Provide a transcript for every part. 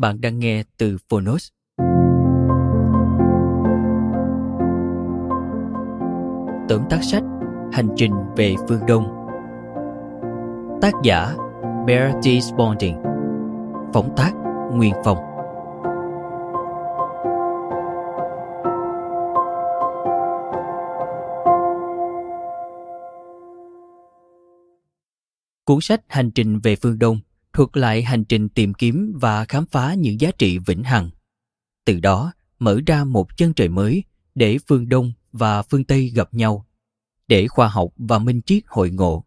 Bạn đang nghe từ Fonos. Tóm tắt sách Hành Trình Về Phương Đông. Tác giả Baird Thomas Spalding. Phóng tác Nguyên Phong. Cuốn sách Hành Trình Về Phương Đông thuật lại hành trình tìm kiếm và khám phá những giá trị vĩnh hằng, từ đó mở ra một chân trời mới để phương Đông và phương Tây gặp nhau, để khoa học và minh triết hội ngộ,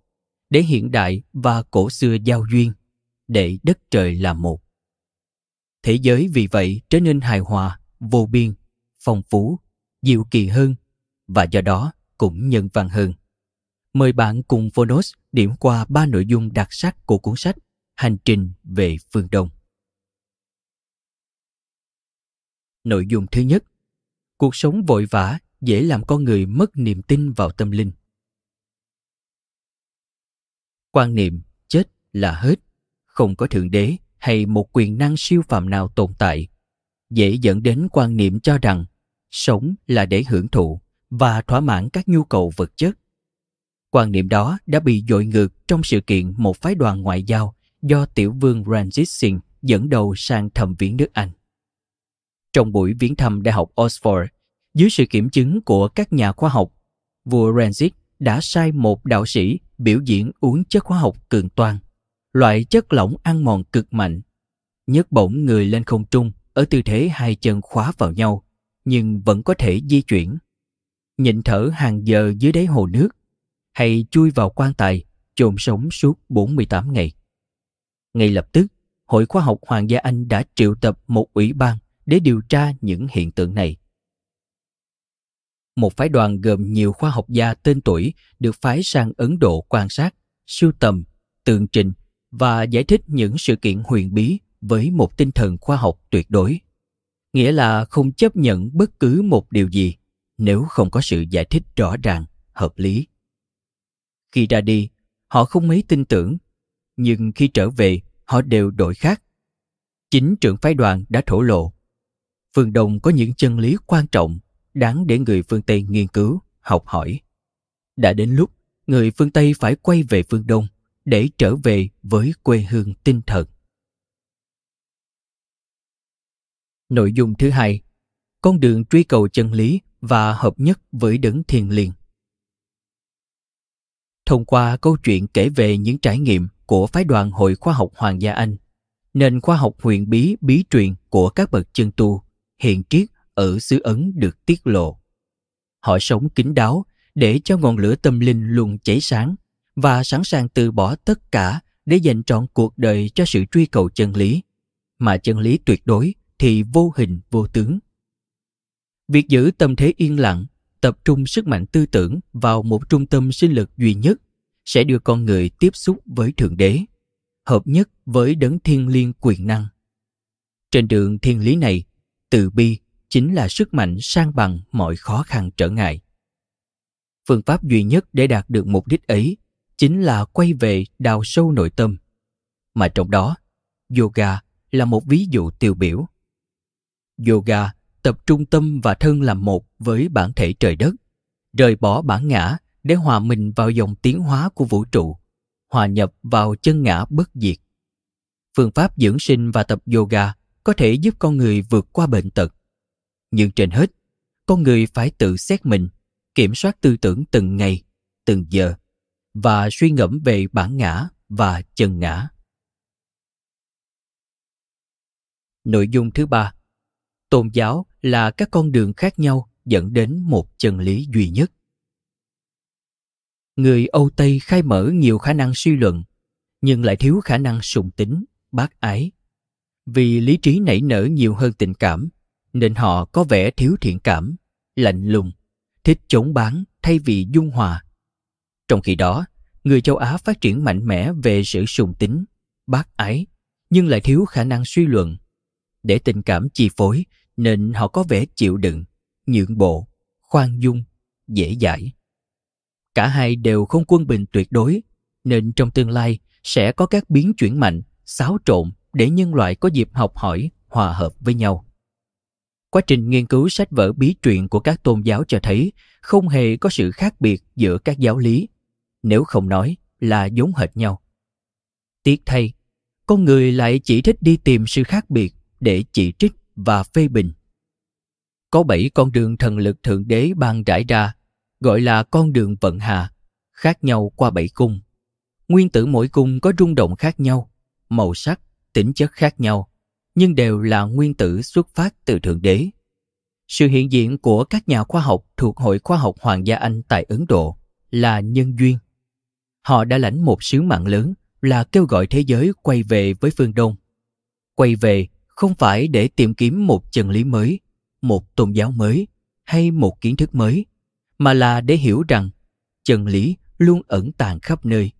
để hiện đại và cổ xưa giao duyên, để đất trời là một. Thế giới vì vậy trở nên hài hòa, vô biên, phong phú, diệu kỳ hơn và do đó cũng nhân văn hơn. Mời bạn cùng Fonos điểm qua 3 nội dung đặc sắc của cuốn sách Hành Trình Về Phương Đông. Nội dung thứ nhất: cuộc sống vội vã dễ làm con người mất niềm tin vào tâm linh. Quan niệm chết là hết, không có thượng đế hay một quyền năng siêu phàm nào tồn tại, dễ dẫn đến quan niệm cho rằng sống là để hưởng thụ và thỏa mãn các nhu cầu vật chất. Quan niệm đó đã bị dội ngược trong sự kiện một phái đoàn ngoại giao do tiểu vương Ranjitsinh dẫn đầu sang thăm viếng nước Anh. Trong buổi viếng thăm Đại học Oxford, dưới sự kiểm chứng của các nhà khoa học, vua Ranjit đã sai một đạo sĩ biểu diễn uống chất hóa học cường toan, loại chất lỏng ăn mòn cực mạnh, nhấc bổng người lên không trung ở tư thế hai chân khóa vào nhau, nhưng vẫn có thể di chuyển, nhịn thở hàng giờ dưới đáy hồ nước, hay chui vào quan tài, chôn sống suốt 48 ngày. Ngay lập tức, Hội Khoa học Hoàng gia Anh đã triệu tập một ủy ban để điều tra những hiện tượng này. Một phái đoàn gồm nhiều khoa học gia tên tuổi được phái sang Ấn Độ quan sát, sưu tầm, tường trình và giải thích những sự kiện huyền bí với một tinh thần khoa học tuyệt đối, nghĩa là không chấp nhận bất cứ một điều gì nếu không có sự giải thích rõ ràng, hợp lý. Khi ra đi, họ không mấy tin tưởng, nhưng khi trở về, họ đều đổi khác. Chính trưởng phái đoàn đã thổ lộ, phương Đông có những chân lý quan trọng đáng để người phương Tây nghiên cứu, học hỏi. Đã đến lúc người phương Tây phải quay về phương Đông để trở về với quê hương tinh thần. Nội dung thứ hai: con đường truy cầu chân lý và hợp nhất với đấng thiêng liêng. Thông qua câu chuyện kể về những trải nghiệm của phái đoàn Hội Khoa học Hoàng gia Anh, nền khoa học huyền bí bí truyền của các bậc chân tu, hiền triết ở xứ Ấn được tiết lộ. Họ sống kín đáo để cho ngọn lửa tâm linh luôn cháy sáng và sẵn sàng từ bỏ tất cả để dành trọn cuộc đời cho sự truy cầu chân lý, mà chân lý tuyệt đối thì vô hình vô tướng. Việc giữ tâm thế yên lặng, tập trung sức mạnh tư tưởng vào một trung tâm sinh lực duy nhất sẽ đưa con người tiếp xúc với Thượng Đế, hợp nhất với đấng thiêng liêng quyền năng. Trên đường thiên lý này, từ bi chính là sức mạnh san bằng mọi khó khăn trở ngại. Phương pháp duy nhất để đạt được mục đích ấy chính là quay về đào sâu nội tâm, mà trong đó, yoga là một ví dụ tiêu biểu. Yoga tập trung tâm và thân làm một với bản thể trời đất, rời bỏ bản ngã để hòa mình vào dòng tiến hóa của vũ trụ, hòa nhập vào chân ngã bất diệt. Phương pháp dưỡng sinh và tập yoga có thể giúp con người vượt qua bệnh tật. Nhưng trên hết, con người phải tự xét mình, kiểm soát tư tưởng từng ngày, từng giờ, và suy ngẫm về bản ngã và chân ngã. Nội dung thứ ba, tôn giáo là các con đường khác nhau dẫn đến một chân lý duy nhất. Người Âu Tây khai mở nhiều khả năng suy luận, nhưng lại thiếu khả năng sùng tính, bác ái. Vì lý trí nảy nở nhiều hơn tình cảm, nên họ có vẻ thiếu thiện cảm, lạnh lùng, thích chống bán thay vì dung hòa. Trong khi đó, người châu Á phát triển mạnh mẽ về sự sùng tính, bác ái, nhưng lại thiếu khả năng suy luận. Để tình cảm chi phối, nên họ có vẻ chịu đựng, nhượng bộ, khoan dung, dễ dãi. Cả hai đều không quân bình tuyệt đối, nên trong tương lai sẽ có các biến chuyển mạnh, xáo trộn để nhân loại có dịp học hỏi, hòa hợp với nhau. Quá trình nghiên cứu sách vở bí truyền của các tôn giáo cho thấy không hề có sự khác biệt giữa các giáo lý, nếu không nói là giống hệt nhau. Tiếc thay, con người lại chỉ thích đi tìm sự khác biệt để chỉ trích và phê bình. Có 7 con đường thần lực Thượng Đế ban rải ra, gọi là con đường vận hà, khác nhau qua 7 cung. Nguyên tử mỗi cung có rung động khác nhau, màu sắc, tính chất khác nhau, nhưng đều là nguyên tử xuất phát từ Thượng Đế. Sự hiện diện của các nhà khoa học thuộc Hội Khoa học Hoàng gia Anh tại Ấn Độ là nhân duyên. Họ đã lãnh một sứ mạng lớn là kêu gọi thế giới quay về với phương Đông. Quay về không phải để tìm kiếm một chân lý mới, một tôn giáo mới hay một kiến thức mới, mà là để hiểu rằng chân lý luôn ẩn tàng khắp nơi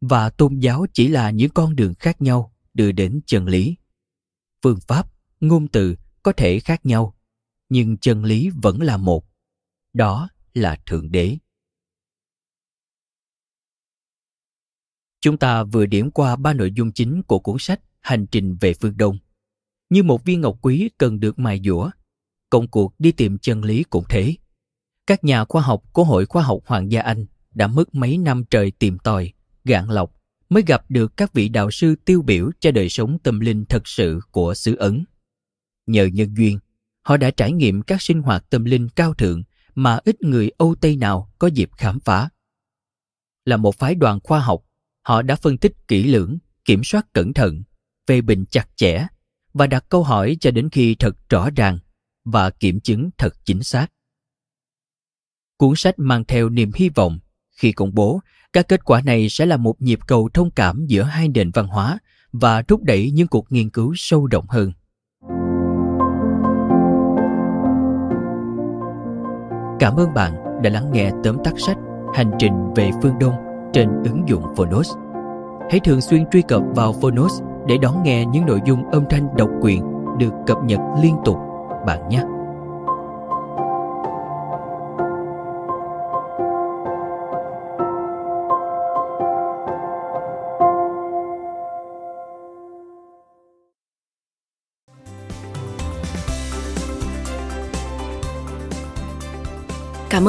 và tôn giáo chỉ là những con đường khác nhau đưa đến chân lý. Phương pháp, ngôn từ có thể khác nhau, nhưng chân lý vẫn là một. Đó là Thượng Đế. Chúng ta vừa điểm qua 3 nội dung chính của cuốn sách Hành Trình Về Phương Đông. Như một viên ngọc quý cần được mài dũa, công cuộc đi tìm chân lý cũng thế. Các nhà khoa học của Hội Khoa học Hoàng gia Anh đã mất mấy năm trời tìm tòi, gạn lọc mới gặp được các vị đạo sư tiêu biểu cho đời sống tâm linh thật sự của xứ Ấn. Nhờ nhân duyên, họ đã trải nghiệm các sinh hoạt tâm linh cao thượng mà ít người Âu Tây nào có dịp khám phá. Là một phái đoàn khoa học, họ đã phân tích kỹ lưỡng, kiểm soát cẩn thận, phê bình chặt chẽ và đặt câu hỏi cho đến khi thật rõ ràng và kiểm chứng thật chính xác. Cuốn sách mang theo niềm hy vọng khi công bố các kết quả này sẽ là một nhịp cầu thông cảm giữa hai nền văn hóa và thúc đẩy những cuộc nghiên cứu sâu rộng hơn. Cảm ơn bạn đã lắng nghe tóm tắt sách Hành Trình Về Phương Đông trên ứng dụng Fonos. Hãy thường xuyên truy cập vào Fonos để đón nghe những nội dung âm thanh độc quyền được cập nhật liên tục bạn nhé. Cảm